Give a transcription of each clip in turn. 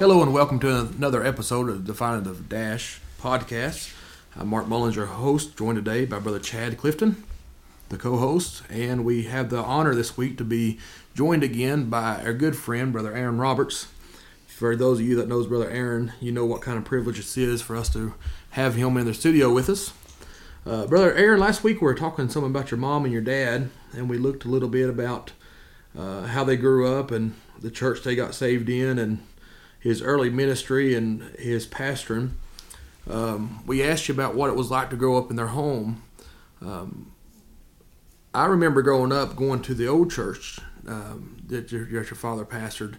Hello and welcome to another episode of Defining the Dash Podcast. I'm Mark Mullins, your host, joined today by Brother Chad Clifton, the co-host, and we have the honor this week to be joined again by our good friend, Brother Aaron Roberts. For those of you that knows Brother Aaron, you know what kind of privilege this is for us to have him in the studio with us. Brother Aaron, last week we were talking something about your mom and your dad, and we looked a little bit about how they grew up and the church they got saved in and his early ministry and his pastoring. We asked you about what it was like to grow up in their home. I remember growing up going to the old church that your father pastored,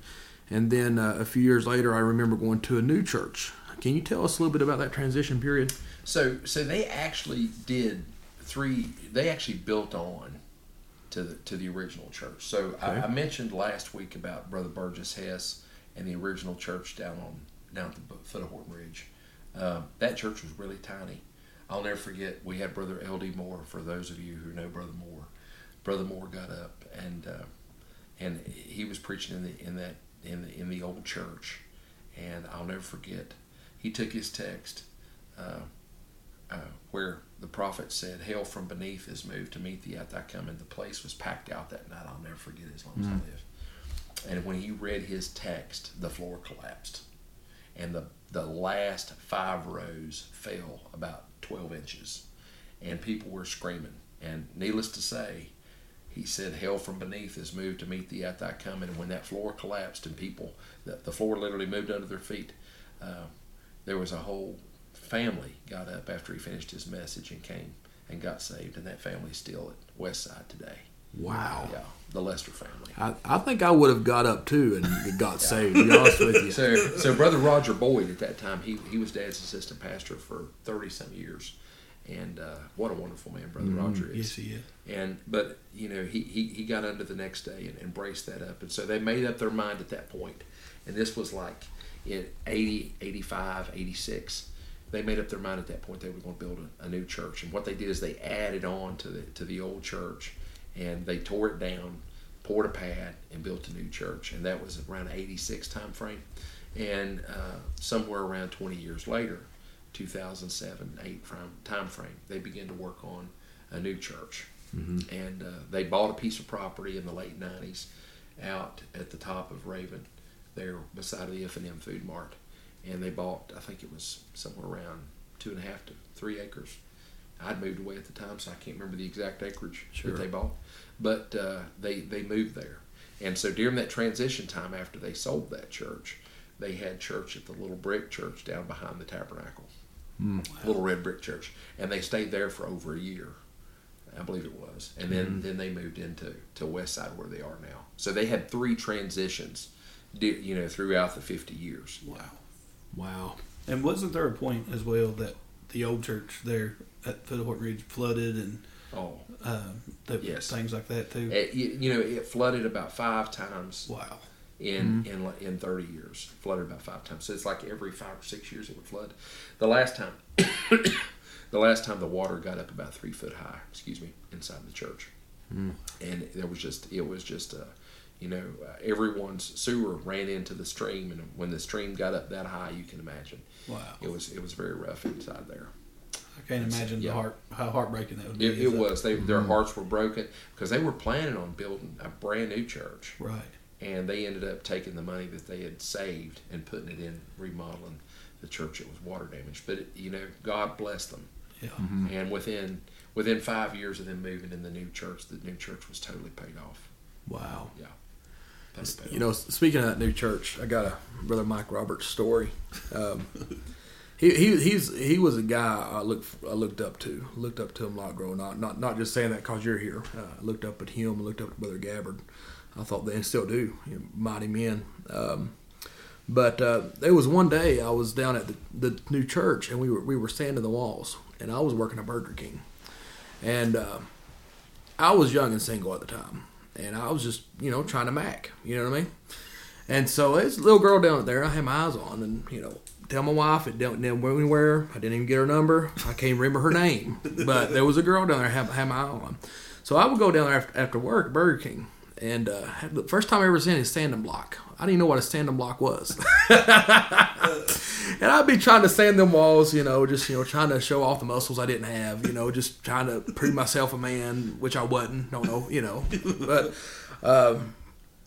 and then a few years later I remember going to a new church. Can you tell us a little bit about that transition period? So they actually did they actually built on to the original church. So okay. I mentioned last week about Brother Burgess Hess and the original church down at the foot of Horton Ridge. That church was really tiny. I'll never forget, we had Brother L.D. Moore. For those of you who know Brother Moore, Brother Moore got up and he was preaching in the old church. And I'll never forget, he took his text where the prophet said, "Hail from beneath is moved to meet thee at thy coming." The place was packed out that night. I'll never forget as long as I live. And when he read his text, the floor collapsed. And the last five rows fell about 12 inches. And people were screaming. And needless to say, he said, "Hell from beneath is moved to meet thee at thy coming." And when that floor collapsed and people, the floor literally moved under their feet, there was a whole family got up after he finished his message and came and got saved. And that family's still at Westside today. Wow. Yeah, the Lester family. I think I would have got up too and got saved, to be honest with you. So Brother Roger Boyd at that time, he was Dad's assistant pastor for 30-some years. And what a wonderful man Brother Roger is. Yes, he is. But, you know, he got under the next day and embraced that up. And so they made up their mind at that point. And this was like in 80, 85, 86. They made up their mind at that point they were going to build a new church. And what they did is they added on to the old church. And they tore it down, poured a pad, and built a new church. And that was around 86 time frame. And somewhere around 20 years later, 2007-8 time frame, they began to work on a new church. Mm-hmm. And they bought a piece of property in the late 90s out at the top of Raven, there beside the F&M Food Mart. And they bought, I think it was somewhere around 2.5 to 3 acres. I'd moved away at the time, so I can't remember the exact acreage that they bought. But they moved there. And so during that transition time after they sold that church, they had church at the little brick church down behind the tabernacle, little red brick church. And they stayed there for over a year, I believe it was. And then they moved into Westside where they are now. So they had three transitions throughout the 50 years. Wow. And wasn't there a point as well that the old church there at Foot of Horton Ridge flooded and things like that too? It flooded about 5 times. Wow. In 30 years. Flooded about 5 times. So it's like every 5 or 6 years it would flood. The last time the water got up about 3 foot high, inside the church. Mm. And everyone's sewer ran into the stream, and when the stream got up that high, you can imagine. Wow. It was very rough inside there. I can't imagine how heartbreaking that would be. It was. Their hearts were broken because they were planning on building a brand new church. Right. And they ended up taking the money that they had saved and putting it in remodeling the church. It was water damaged. But, God bless them. Yeah. Mm-hmm. And within 5 years of them moving in the new church was totally paid off. Wow. Yeah. Speaking of that new church, I got a Brother Mike Roberts story. He was a guy I looked up to him a lot growing up. Not just saying that because you're here. I looked up at him. I looked up to Brother Gabbard. I thought they still do, mighty men. But there was one day I was down at the new church and we were sanding the walls and I was working at Burger King, and I was young and single at the time. And I was just, trying to mac. You know what I mean? And so this little girl down there, I had my eyes on, and, tell my wife, it didn't go anywhere. I didn't even get her number. I can't remember her name. But there was a girl down there I had my eye on. So I would go down there after work, Burger King, And the first time I ever seen a sanding block, I didn't know what a sanding block was. And I'd be trying to sand them walls, trying to show off the muscles I didn't have, just trying to prove myself a man, which I wasn't. Don't know.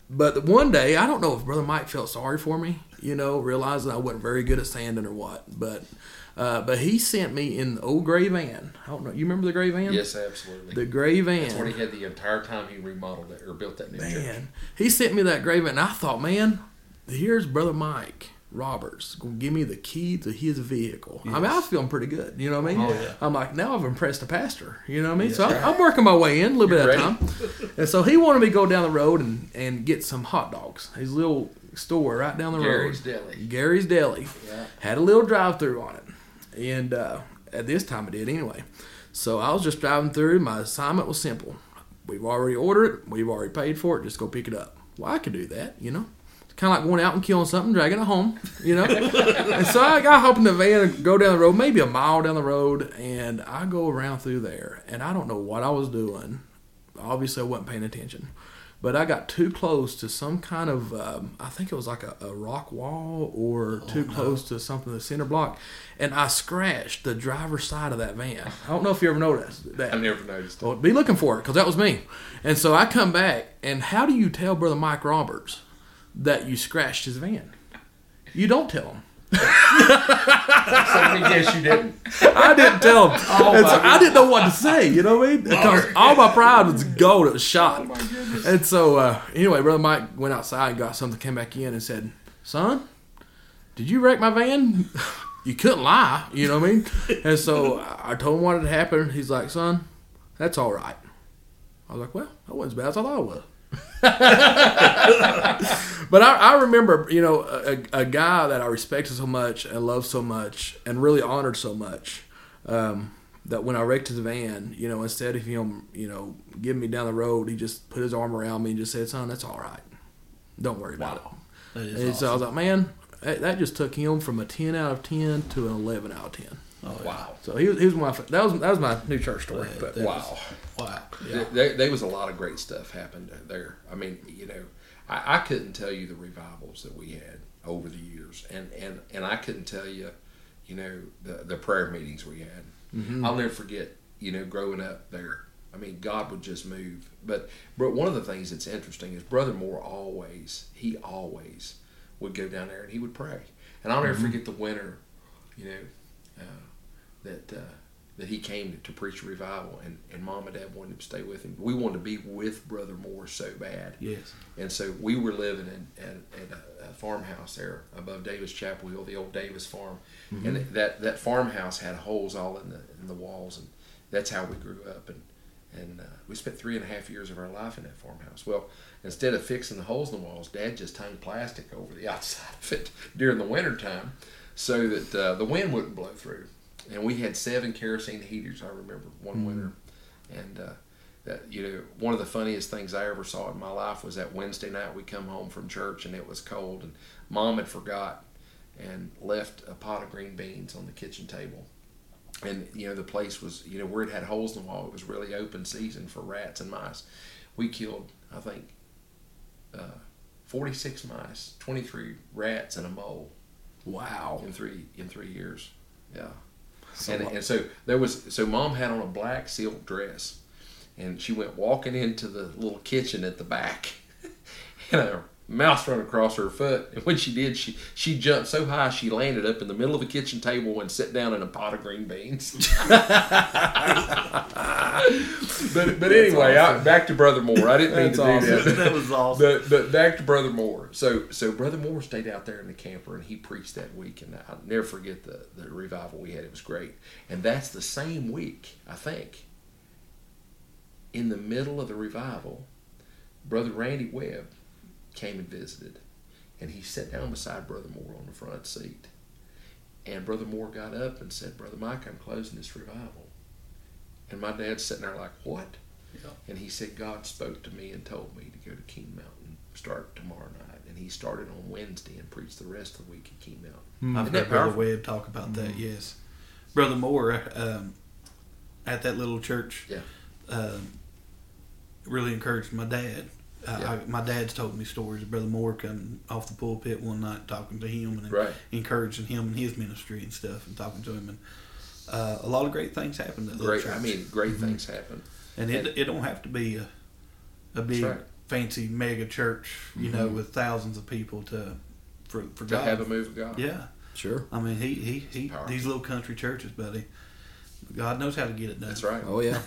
But one day, I don't know if Brother Mike felt sorry for me, realizing I wasn't very good at sanding or what, but he sent me in the old gray van. I don't know. You remember the gray van? Yes, absolutely. The gray van. That's what he had the entire time he remodeled it or built that new church. Man, he sent me that gray van, and I thought, man, here's Brother Mike Roberts going to give me the key to his vehicle. Yes. I mean, I was feeling pretty good. You know what I mean? Oh, yeah. I'm like, now I've impressed the pastor. You know what I mean? Yes, so I'm working my way in a little bit at a time. And so he wanted me to go down the road and get some hot dogs. His little store right down the road. Gary's Deli. Gary's Deli. Yeah. Had a little drive-through on it. And at this time, it did anyway. So I was just driving through. My assignment was simple. We've already ordered it. We've already paid for it. Just go pick it up. Well, I could do that, It's kind of like going out and killing something, dragging it home, And so I got hop in the van and go down the road, maybe a mile down the road, and I go around through there. And I don't know what I was doing. Obviously, I wasn't paying attention. But I got too close to some kind of, I think it was like a rock wall or close to something, the center block. And I scratched the driver's side of that van. I don't know if you ever noticed that. I never noticed it. Well, be looking for it because that was me. And so I come back, and how do you tell Brother Mike Roberts that you scratched his van? You don't tell him. You didn't. I didn't tell him. I didn't know what to say. You know what I mean? Because all my pride was gone. It was shot. Oh, and so anyway, Brother Mike went outside and got something, came back in and said, "Son, did you wreck my van? You couldn't lie." You know what I mean? And so I told him what had happened. He's like, "Son, that's all right." I was like, "Well, that wasn't as bad as I thought it was." But I remember, a guy that I respected so much and loved so much and really honored so much, that when I wrecked his van, instead of him, giving me down the road, he just put his arm around me and just said, "Son, that's all right. Don't worry about it." That is awesome. So I was like, man, that just took him from a 10 out of 10 to an 11 out of 10. Oh, wow! Yeah. So he was my that was my new church story. But wow! Yeah. There was a lot of great stuff happened there. I mean, I couldn't tell you the revivals that we had over the years, and I couldn't tell you, the prayer meetings we had. Mm-hmm. I'll never forget, growing up there. I mean, God would just move. But one of the things that's interesting is Brother Moore always would go down there and he would pray. And I'll never forget the winter, that he came to preach revival, and Mom and Dad wanted to stay with him. We wanted to be with Brother Moore so bad. Yes. And so we were living at a farmhouse there above Davis Chapel Hill, the old Davis farm. Mm-hmm. And that farmhouse had holes all in the walls, and that's how we grew up. And we spent 3.5 years of our life in that farmhouse. Well, instead of fixing the holes in the walls, Dad just hung plastic over the outside of it during the winter time, so that the wind wouldn't blow through. And we had 7 kerosene heaters, I remember, one winter. And one of the funniest things I ever saw in my life was that Wednesday night we come home from church and it was cold, and Mom had forgot and left a pot of green beans on the kitchen table. And, the place was, where it had holes in the wall, it was really open season for rats and mice. We killed, I think, 46 mice, 23 rats, and a mole. Wow! In three years, yeah. So Mom had on a black silk dress, and she went walking into the little kitchen at the back, and a mouse ran across her foot. And when she did, she jumped so high she landed up in the middle of the kitchen table and sat down in a pot of green beans. But anyway, awesome. Back to Brother Moore. I didn't mean to do that. That was awesome. But back to Brother Moore. So Brother Moore stayed out there in the camper, and he preached that week. And I'll never forget the revival we had. It was great. And that's the same week, I think, in the middle of the revival, Brother Randy Webb came and visited. And he sat down beside Brother Moore on the front seat. And Brother Moore got up and said, "Brother Mike, I'm closing this revival." And my dad's sitting there like, "What?" Yeah. And he said, "God spoke to me and told me to go to Keen Mountain, start tomorrow night." And he started on Wednesday and preached the rest of the week at Keen Mountain. I've heard Brother Webb talk about that, yes. Brother Moore, at that little church, really encouraged my dad My dad's told me stories of Brother Moore coming off the pulpit one night, talking to him and encouraging him and his ministry and stuff, and talking to him, and a lot of great things happened at Little Church. Great mm-hmm. things happen, and it don't have to be a big fancy mega church, you mm-hmm. know, with thousands of people for God to have a move of God. Yeah, sure. I mean, he these little country churches, buddy. God knows how to get it done. That's right. Oh yeah.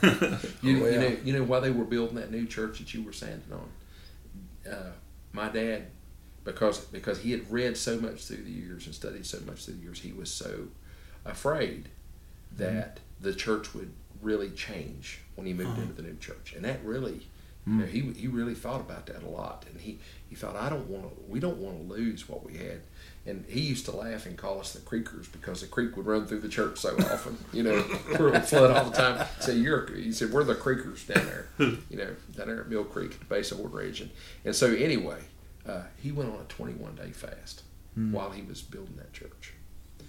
You know while they were building that new church that you were standing on, my dad, because he had read so much through the years and studied so much through the years, he was so afraid that the church would really change when he moved into the new church, and that really, you know, he really thought about that a lot, and he thought, we don't want to lose what we had. And he used to laugh and call us the creakers because the creek would run through the church so often. You know, we're on flood all the time. So he said, we're the creakers down there, you know, down there at Mill Creek at the base of Ward Region. And so anyway, he went on a 21-day fast while he was building that church.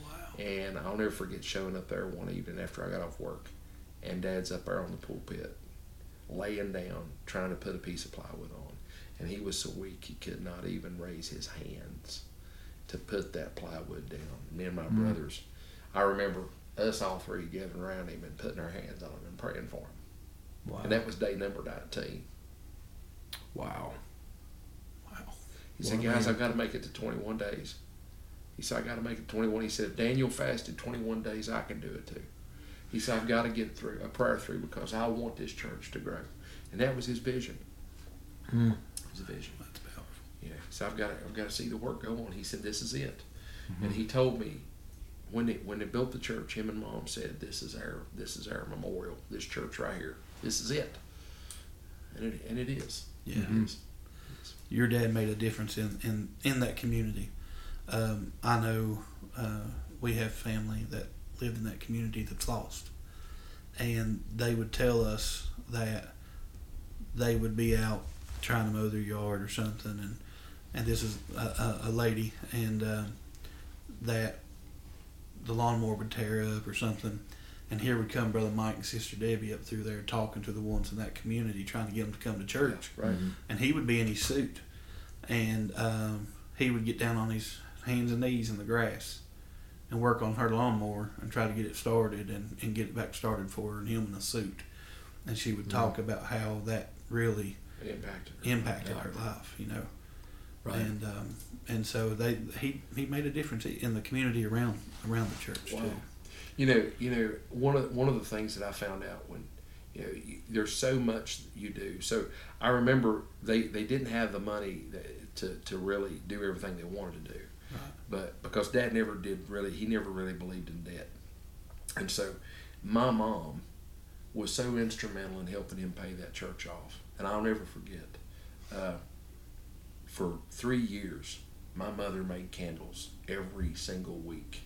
Wow. And I'll never forget showing up there one evening after I got off work, and Dad's up there on the pulpit, laying down, trying to put a piece of plywood on. And he was so weak he could not even raise his hands to put that plywood down. Me and my brothers, I remember us all three gathering around him and putting our hands on him and praying for him. Wow. And that was day number 19. Wow. He said, guys, I've got to make it to 21 days. He said, I got to make it 21. He said, if Daniel fasted 21 days, I can do it too. He said, I've got to get through a prayer through because I want this church to grow. And that was his vision. It was a vision. Yeah, so I've got to see the work go on. He said, this is it. Mm-hmm. And he told me when they built the church, him and Mom said, this is our memorial, this church right here. This is it. And it is. Yeah. Mm-hmm. Your dad made a difference in that community. I know we have family that lived in that community that's lost. And they would tell us that they would be out trying to mow their yard or something, and this is a lady, and that the lawnmower would tear up or something, and here would come Brother Mike and Sister Debbie up through there talking to the ones in that community, trying to get them to come to church. Yeah, right. Mm-hmm. And he would be in his suit, and he would get down on his hands and knees in the grass and work on her lawnmower and try to get it started and get it back started for her, and him in a suit. And she would talk about how that really impacted her life, you know. Right. And so he made a difference in the community around the church too. You know one of the things that I found out when there's so much that you do. So I remember they didn't have the money to really do everything they wanted to do. Right. But because Dad never really believed in debt. And so my mom was so instrumental in helping him pay that church off. And I'll never forget, for 3 years, my mother made candles every single week.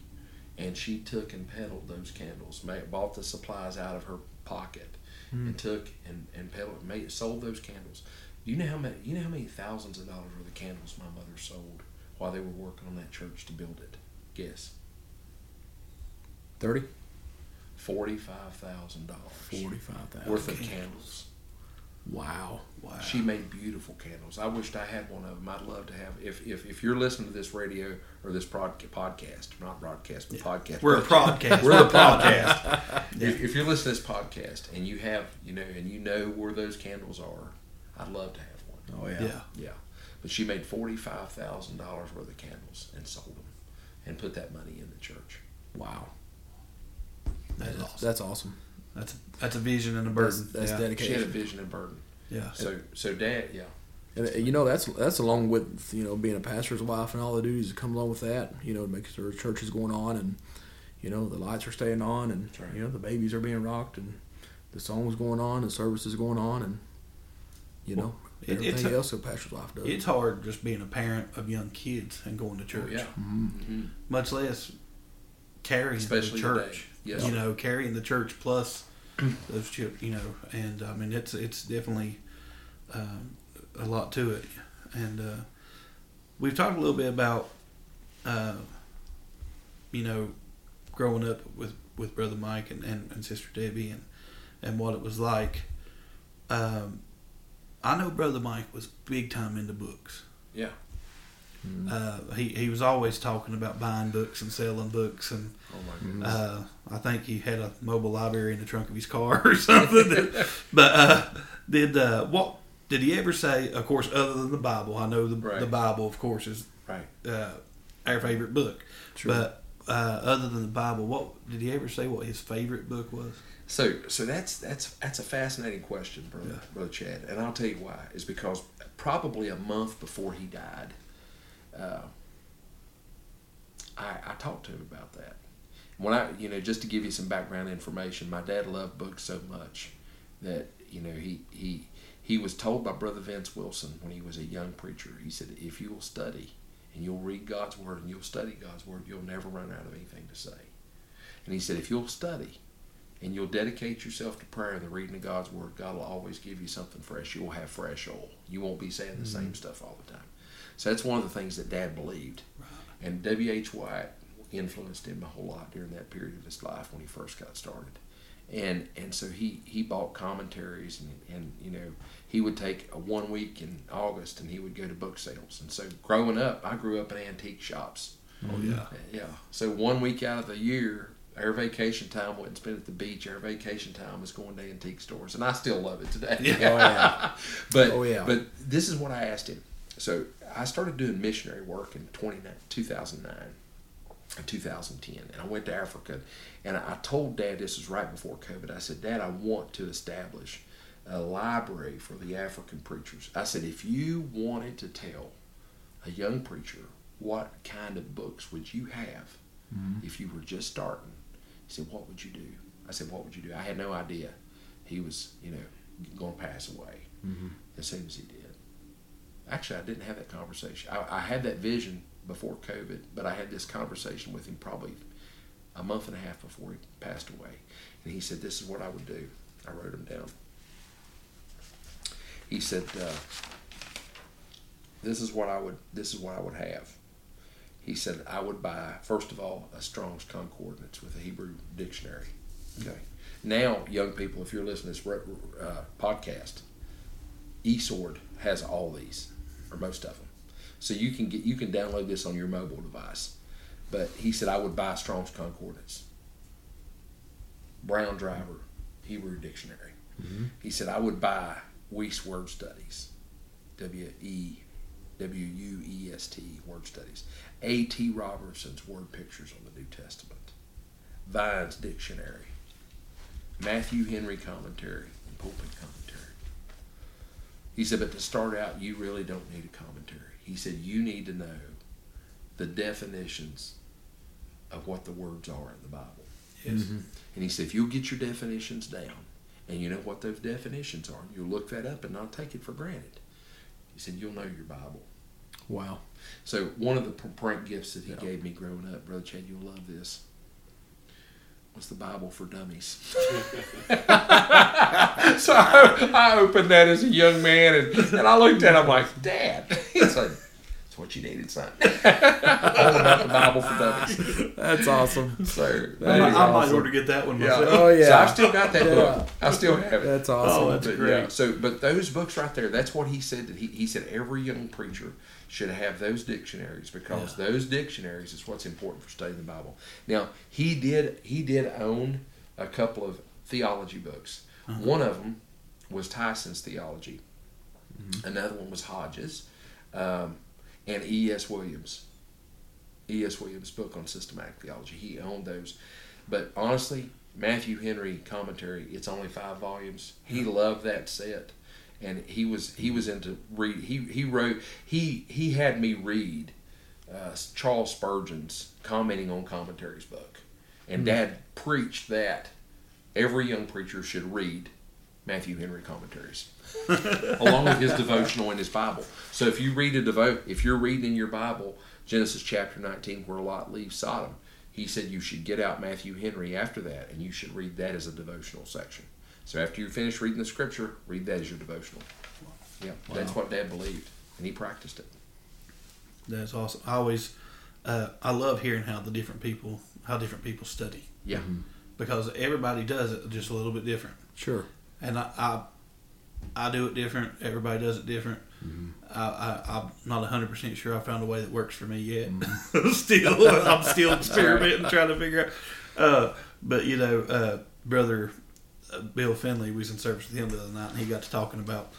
And she took and peddled those candles, bought the supplies out of her pocket, and took and peddled, sold those candles. You know how many thousands of dollars worth of candles my mother sold while they were working on that church to build it? Guess. 30? $45,000. Worth of candles. Wow. She made beautiful candles. I wished I had one of them. I'd love to have. If you're listening to this radio or this podcast, not broadcast, but podcast. We're a podcast. We're the podcast. If you're listening to this podcast and you have, and you know where those candles are, I'd love to have one. Oh, yeah. Yeah. But she made $45,000 worth of candles and sold them and put that money in the church. Wow. That's awesome. That's awesome. That's a vision and a burden. That's dedication. She had a vision and burden. Yeah. So Dad, yeah. And that's along with being a pastor's wife and all the duties that come along with that. To make sure the church is going on and the lights are staying on and the babies are being rocked and the songs going on and service is going on and everything else a pastor's wife does. It's hard just being a parent of young kids and going to church. Oh, yeah. Mm-hmm. Much less carrying especially the church. Today. Yes. Carrying the church plus those children, and I mean, it's definitely a lot to it. And we've talked a little bit about, growing up with Brother Mike and Sister Debbie and what it was like. I know Brother Mike was big time into books. Yeah. Mm-hmm. He was always talking about buying books and selling books, and I think he had a mobile library in the trunk of his car or something. What did he ever say? Of course, other than the Bible, I know the Bible, of course, is our favorite book. True. But other than the Bible, what did he ever say? What his favorite book was? So that's a fascinating question, Brother Chad, and I'll tell you why. It's because probably a month before he died. I talked to him about that. When just to give you some background information, my dad loved books so much that he was told by Brother Vince Wilson when he was a young preacher. He said, "If you will study and you'll read God's word and you'll study God's word, you'll never run out of anything to say." And he said, "If you'll study and you'll dedicate yourself to prayer and the reading of God's word, God will always give you something fresh. You'll have fresh oil. You won't be saying the same stuff all the time." So that's one of the things that Dad believed. Right. And W.H. White influenced him a whole lot during that period of his life when he first got started. And so he bought commentaries and he would take a 1 week in August and he would go to book sales. And so growing up, I grew up in antique shops. Oh, yeah. Yeah. So 1 week out of the year, our vacation time wasn't spent at the beach. Our vacation time was going to antique stores. And I still love it today. Yeah. Oh, yeah. But this is what I asked him. So I started doing missionary work in 2009 and 2010, and I went to Africa, and I told Dad, this was right before COVID, I said, "Dad, I want to establish a library for the African preachers." I said, "If you wanted to tell a young preacher what kind of books would you have if you were just starting?" He said, "What would you do?" I said, "What would you do?" I had no idea. He was, going to pass away as soon as he did. Actually, I didn't have that conversation. I had that vision before COVID, but I had this conversation with him probably a month and a half before he passed away. And he said, "This is what I would do." I wrote him down. He said, "This is what I would have." He said, "I would buy, first of all, a Strong's Concordance with a Hebrew dictionary." Okay. Now, young people, if you're listening to this podcast, eSword has all these, or most of them. So you can download this on your mobile device. But he said, "I would buy Strong's Concordance, Brown Driver Hebrew Dictionary." Mm-hmm. He said, "I would buy Weiss Word Studies, W-E-W-U-E-S-T Word Studies, A. T. Robertson's Word Pictures on the New Testament, Vine's Dictionary, Matthew Henry Commentary, and Pulpit Commentary." He said, "But to start out, you really don't need a commentary." He said, "You need to know the definitions of what the words are in the Bible." Yes. Mm-hmm. And he said, "If you'll get your definitions down, and you know what those definitions are, and you'll look that up and not take it for granted," he said, "you'll know your Bible." Wow. So one of the prank gifts that he gave me growing up, Brother Chad, you'll love this, was the Bible for Dummies. So I opened that as a young man, and I looked at him like, "Dad." He's like, "That's what you needed, son." All about the Bible for Dummies. That's awesome. So I might order to get that one myself. Oh yeah. So I've still got that book. I still have it. That's awesome. Oh, that's great. Yeah. So, but those books right there, that's what he said. That he said every young preacher should have those dictionaries, because those dictionaries is what's important for studying the Bible. Now, he did own a couple of theology books. Uh-huh. One of them was Tyson's Theology. Mm-hmm. Another one was Hodges, and E.S. Williams. E.S. Williams' book on systematic theology. He owned those. But honestly, Matthew Henry Commentary, it's only 5 volumes. He loved that set. And he was into read. He had me read Charles Spurgeon's Commenting on Commentaries book, and Dad preached that every young preacher should read Matthew Henry Commentaries along with his devotional and his Bible. So if you read if you're reading in your Bible Genesis chapter 19 where Lot leaves Sodom, he said you should get out Matthew Henry after that, and you should read that as a devotional section. So after you finish reading the scripture, read that as your devotional. Yeah, that's what Dad believed, and he practiced it. That's awesome. I always, I love hearing how different people study. Yeah, because everybody does it just a little bit different. Sure. And I I do it different. Everybody does it different. Mm-hmm. I'm not 100% sure I found a way that works for me yet. Mm-hmm. I'm still experimenting, trying to figure out. But, you know, Brother Bill Finley, we was in service with him the other night, and he got to talking about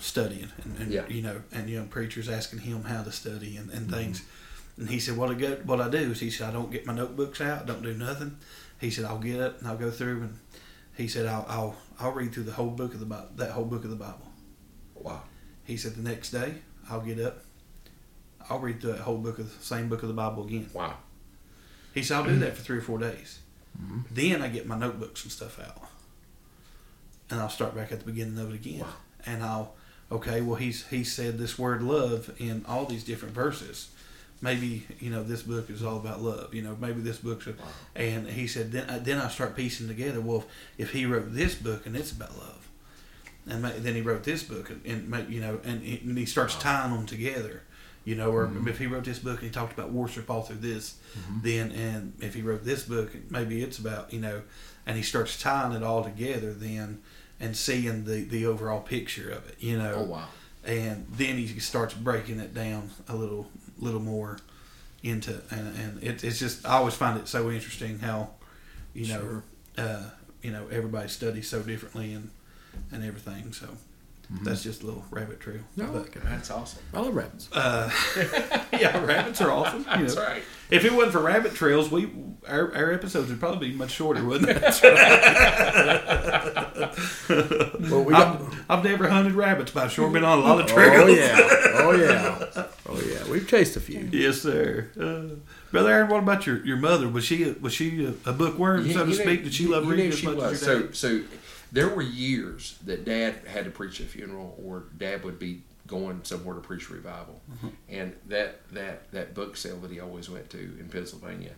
studying and yeah. you know, and young preachers asking him how to study and mm-hmm. things. And he said, what I do is, he said, I don't get my notebooks out, don't do nothing. He said, I'll get up and I'll go through, and he said, I'll read through the whole book of the Bible, that whole book of the Bible. Wow. He said, the next day, I'll get up, I'll read through that whole book of the same book of the Bible again. Wow. He said, I'll do that for 3 or 4 days. Mm-hmm. Then I get my notebooks and stuff out, and I'll start back at the beginning of it again. Wow. And he said this word love in all these different verses. Maybe, you know, this book is all about love. You know, maybe this book's... Wow. And he said, then I start piecing together, well, if he wrote this book and it's about love, and then he wrote this book and you know, and he starts wow. tying them together, you know, or mm-hmm. if he wrote this book and he talked about worship all through this, mm-hmm. then, and if he wrote this book, maybe it's about, you know, and he starts tying it all together then and seeing the overall picture of it, you know. Oh, wow. And then he starts breaking it down a little more into, and it's just, I always find it so interesting how, you know, sure. You know, everybody studies so differently and everything. So mm-hmm. that's just a little rabbit trail. No, but, that's awesome. I love rabbits. Yeah, rabbits are awesome. You know. That's right. If it wasn't for rabbit trails, our episodes would probably be much shorter, wouldn't they? That's right. Well, I've never hunted rabbits, but I've sure been on a lot of trails. Oh yeah, oh yeah, oh yeah. We've chased a few. Yes, sir. Brother Aaron, what about your mother? Was she a bookworm, so to speak? Did she love reading as much as your dad? So there were years that Dad had to preach a funeral, or Dad would be going somewhere to preach revival, mm-hmm. and that book sale that he always went to in Pennsylvania.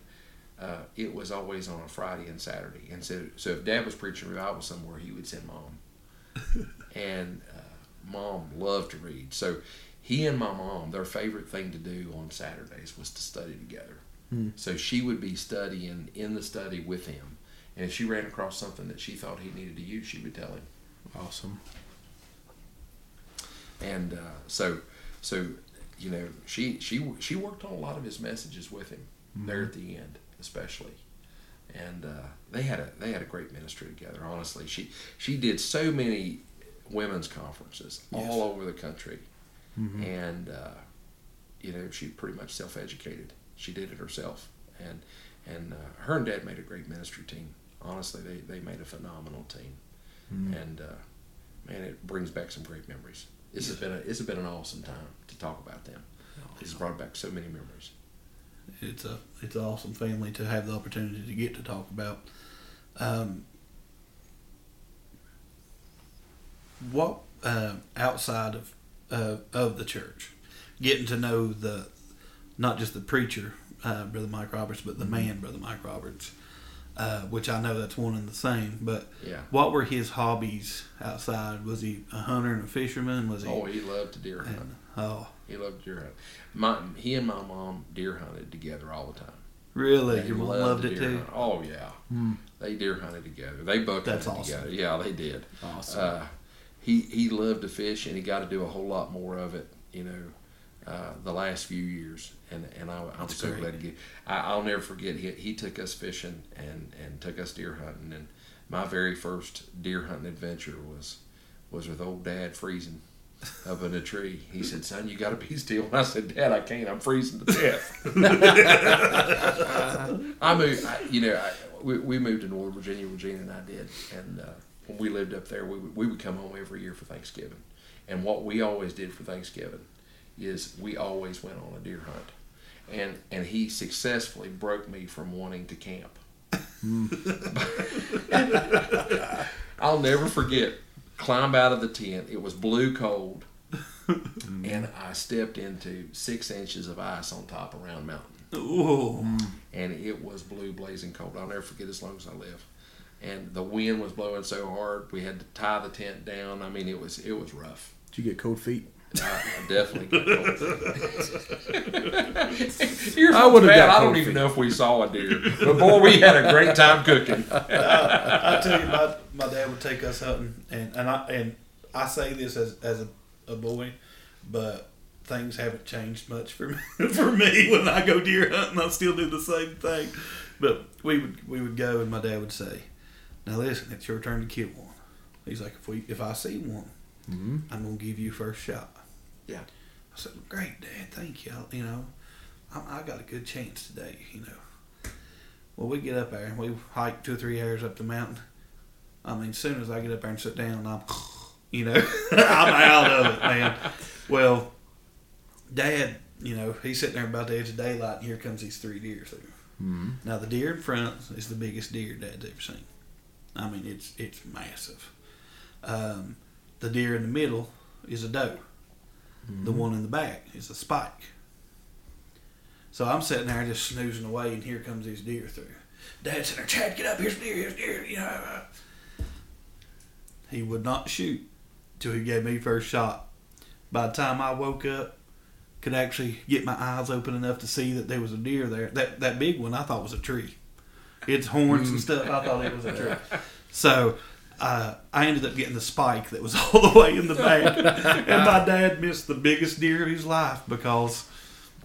It was always on a Friday and Saturday, and so if Dad was preaching revival somewhere, he would send Mom, and Mom loved to read. So he and my mom, their favorite thing to do on Saturdays was to study together. Hmm. So she would be studying in the study with him, and if she ran across something that she thought he needed to use, she would tell him. Awesome. And so you know, she worked on a lot of his messages with him mm-hmm. there at the end. Especially, and they had a great ministry together. Honestly, she did so many women's conferences yes. all over the country, mm-hmm. and you know, she pretty much self-educated. She did it herself, and her and Dad made a great ministry team. Honestly, they made a phenomenal team, mm-hmm. and man, it brings back some great memories. This has been an awesome time to talk about them. It's brought back so many memories. It's an awesome family to have the opportunity to get to talk about. What outside of the church, getting to know not just the preacher, Brother Mike Roberts, but the man, Brother Mike Roberts, which I know that's one and the same. But yeah. What were his hobbies outside? Was he a hunter and a fisherman? Was he? Oh, he loved to deer hunt. He loved deer hunting. He and my mom deer hunted together all the time. Really? Your mom loved it too? Hunt. Oh, yeah. Mm. They deer hunted together. They buck hunted awesome. Together. Yeah, they did. Awesome. He loved to fish, and he got to do a whole lot more of it, you know, the last few years. And I'm so glad to get I'll never forget. He took us fishing and took us deer hunting. And my very first deer hunting adventure was with old Dad freezing. Up in a tree. He said, "Son, you got to be still." And I said, "Dad, I can't. I'm freezing to death." I moved. We moved to Northern Virginia. Virginia and I did. And when we lived up there, we would come home every year for Thanksgiving. And what we always did for Thanksgiving is we always went on a deer hunt. And he successfully broke me from wanting to camp. I'll never forget. Climbed out of the tent. It was blue cold, and I stepped into 6 inches of ice on top of Round Mountain. Ooh. And it was blue blazing cold. I'll never forget as long as I live. And the wind was blowing so hard, we had to tie the tent down. I mean, it was rough. Did you get cold feet? I definitely got cold feet. Here's I would have got. I don't even know if we saw a deer, but boy, we had a great time cooking. I tell you, my dad would take us hunting, and I I say this as a boy, but things haven't changed much for me. For me, when I go deer hunting, I still do the same thing. But we would go, and my dad would say, "Now listen, it's your turn to kill one." He's like, "If I see one, mm-hmm. I'm gonna give you first shot." Yeah. I said, "Great, Dad, thank you. You know, I got a good chance today. You know." Well, we get up there and we hike 2 or 3 hours up the mountain. I mean, as soon as I get up there and sit down, I'm, you know, I'm out of it, man. Well, Dad, you know, he's sitting there about the edge of daylight, and here comes these 3 deer through. Mm-hmm. Now, the deer in front is the biggest deer Dad's ever seen. I mean, it's massive. The deer in the middle is a doe. Mm-hmm. The one in the back is a spike. So I'm sitting there just snoozing away, and here comes these deer through. Dad's sitting there, "Chad, get up, here's deer, you know." He would not shoot till he gave me first shot. By the time I woke up, could actually get my eyes open enough to see that there was a deer there. That big one I thought was a tree. Its horns and stuff, I thought it was a tree. So I ended up getting the spike that was all the way in the back. And my dad missed the biggest deer of his life because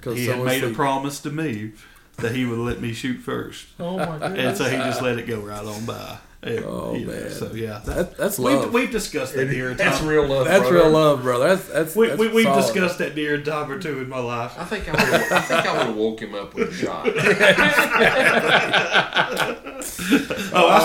he had made a promise to me that he would let me shoot first. Oh, my goodness. And so he just let it go right on by. Man! So yeah, that's love. We've discussed that deer. That's real love. That's brother. Real love, brother. We've discussed that deer a time or two in my life. I think I would have woke him up with a shot. I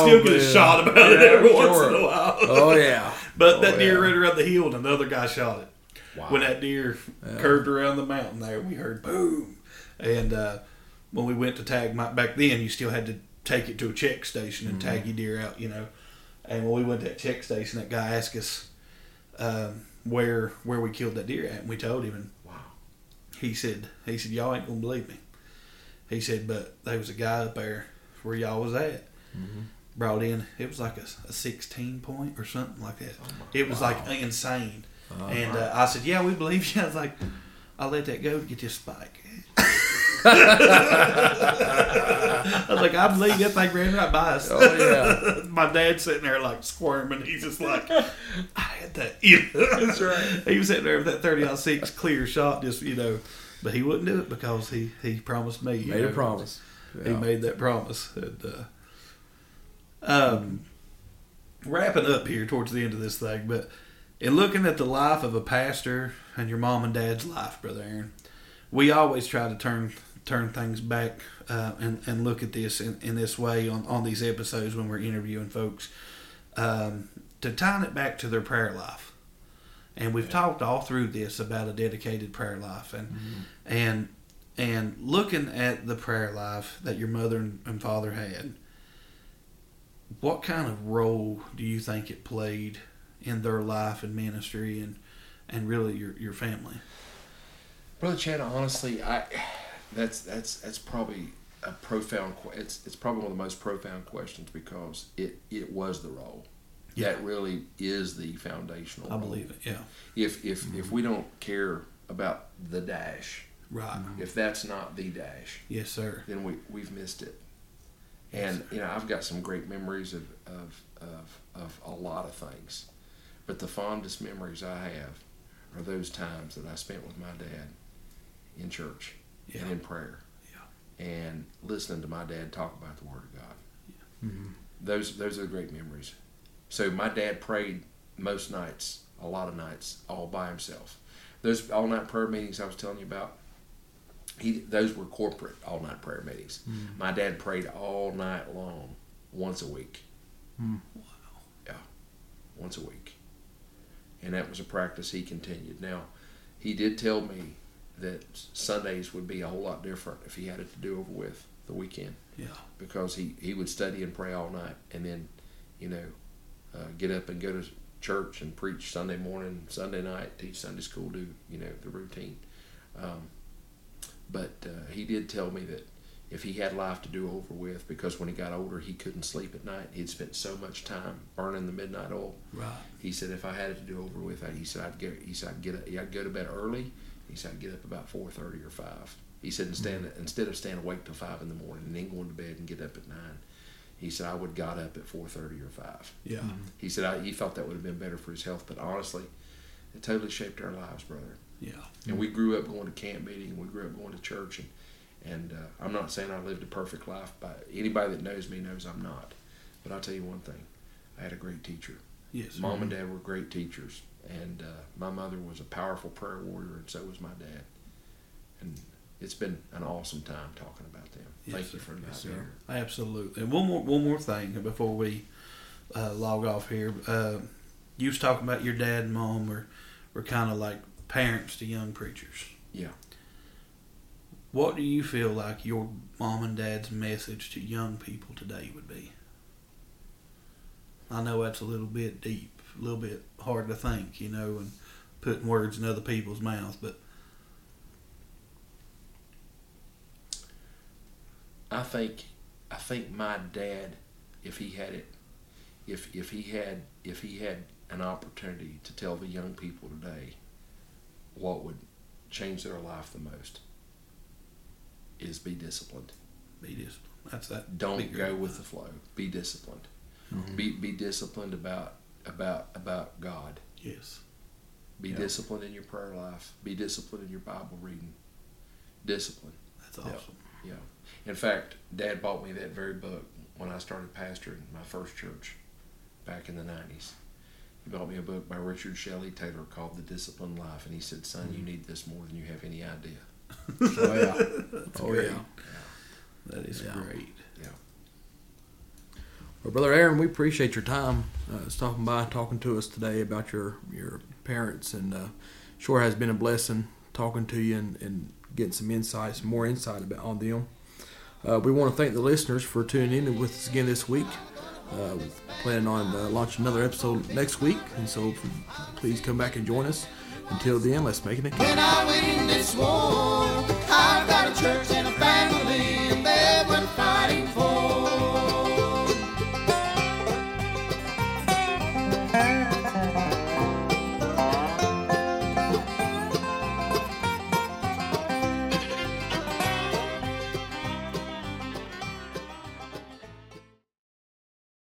still get a shot about it every once in a while. Oh yeah! But that deer ran around the hill, and another guy shot it. Wow. When that deer curved around the mountain, there we heard boom. And when we went to tag Mike back then, you still had to take it to a check station and tag your deer out, you know. And when we went to that check station, that guy asked us where we killed that deer at, and we told him. And wow, he said y'all ain't gonna believe me. He said, but there was a guy up there where y'all was at. Mm-hmm. Brought in, it was like a 16 point or something like that. It was like insane. Uh-huh. And I said, yeah, we believe you. I was like, I'll let that go to get this spike. I was like, I believe that thing ran right by us. Oh, yeah. My dad's sitting there like squirming. He's just like, I had that. Yeah. That's right. He was sitting there with that 30-06 clear shot, just, you know. But he wouldn't do it because he promised me. Made a promise. Yeah. He made that promise. And, wrapping up here towards the end of this thing, but in looking at the life of a pastor and your mom and dad's life, Brother Aaron, we always try to turn things back and look at this in this way on these episodes when we're interviewing folks, to tie it back to their prayer life. And we've talked all through this about a dedicated prayer life, and and looking at the prayer life that your mother and father had, what kind of role do you think it played in their life and ministry and really your family? Brother Chad, honestly, that's probably a profound. It's probably one of the most profound questions because it was the role. Yeah. That really is the foundational. I believe role. It. Yeah. If we don't care about the dash, right? If that's not the dash, yes, sir. Then we've missed it. And yes, you know, I've got some great memories of a lot of things, but the fondest memories I have are those times that I spent with my dad in church. Yeah. And in prayer. Yeah. And listening to my dad talk about the Word of God. Yeah. Mm-hmm. Those are great memories. So my dad prayed most nights, a lot of nights, all by himself. Those all-night prayer meetings I was telling you about, those were corporate all-night prayer meetings. Mm-hmm. My dad prayed all night long, once a week. Mm. Wow. Yeah, once a week. And that was a practice he continued. Now, he did tell me that Sundays would be a whole lot different if he had it to do over with the weekend. Yeah. Because he would study and pray all night and then, you know, get up and go to church and preach Sunday morning, Sunday night, teach Sunday school, do, you know, the routine. But he did tell me that if he had life to do over with, because when he got older, he couldn't sleep at night. He'd spent so much time burning the midnight oil. Right. He said, if I had it to do over with, I'd go to bed early. He said, I'd get up about 4:30 or 5. He said, instead of staying awake till 5 in the morning and then going to bed and get up at 9, He said, I would got up at 4:30 or 5. Yeah. Mm-hmm. He said, he felt that would have been better for his health, but honestly, it totally shaped our lives, brother. Yeah. And we grew up going to camp meeting, and we grew up going to church, and I'm not saying I lived a perfect life, but anybody that knows me knows I'm not. But I'll tell you one thing, I had a great teacher. Yes. Mom and Dad were great teachers, and my mother was a powerful prayer warrior, and so was my dad. And it's been an awesome time talking about them. Yes, thank you for inviting me here. Absolutely. And one more thing before we log off here. You was talking about your dad and mom were kind of like parents to young preachers. Yeah. What do you feel like your mom and dad's message to young people today would be? I know that's a little bit deep, a little bit hard to think, you know, and putting words in other people's mouths, but I think my dad, if he had an opportunity to tell the young people today what would change their life the most is be disciplined. Be disciplined. That's that. Don't go with the flow. Be disciplined. Mm-hmm. Be disciplined about God. Yes. Be disciplined in your prayer life. Be disciplined in your Bible reading. Discipline. That's awesome. Yeah. In fact, Dad bought me that very book when I started pastoring my first church back in the 90s. He bought me a book by Richard Shelley Taylor called The Disciplined Life, and he said, son, you need this more than you have any idea. So, yeah. Oh, great. Yeah. That is great. Yeah. Well, Brother Aaron, we appreciate your time stopping by and talking to us today about your parents, and sure has been a blessing talking to you and getting some insight, some more insight on them. We want to thank the listeners for tuning in with us again this week. We're planning on launching another episode next week, and so please come back and join us. Until then, let's make it a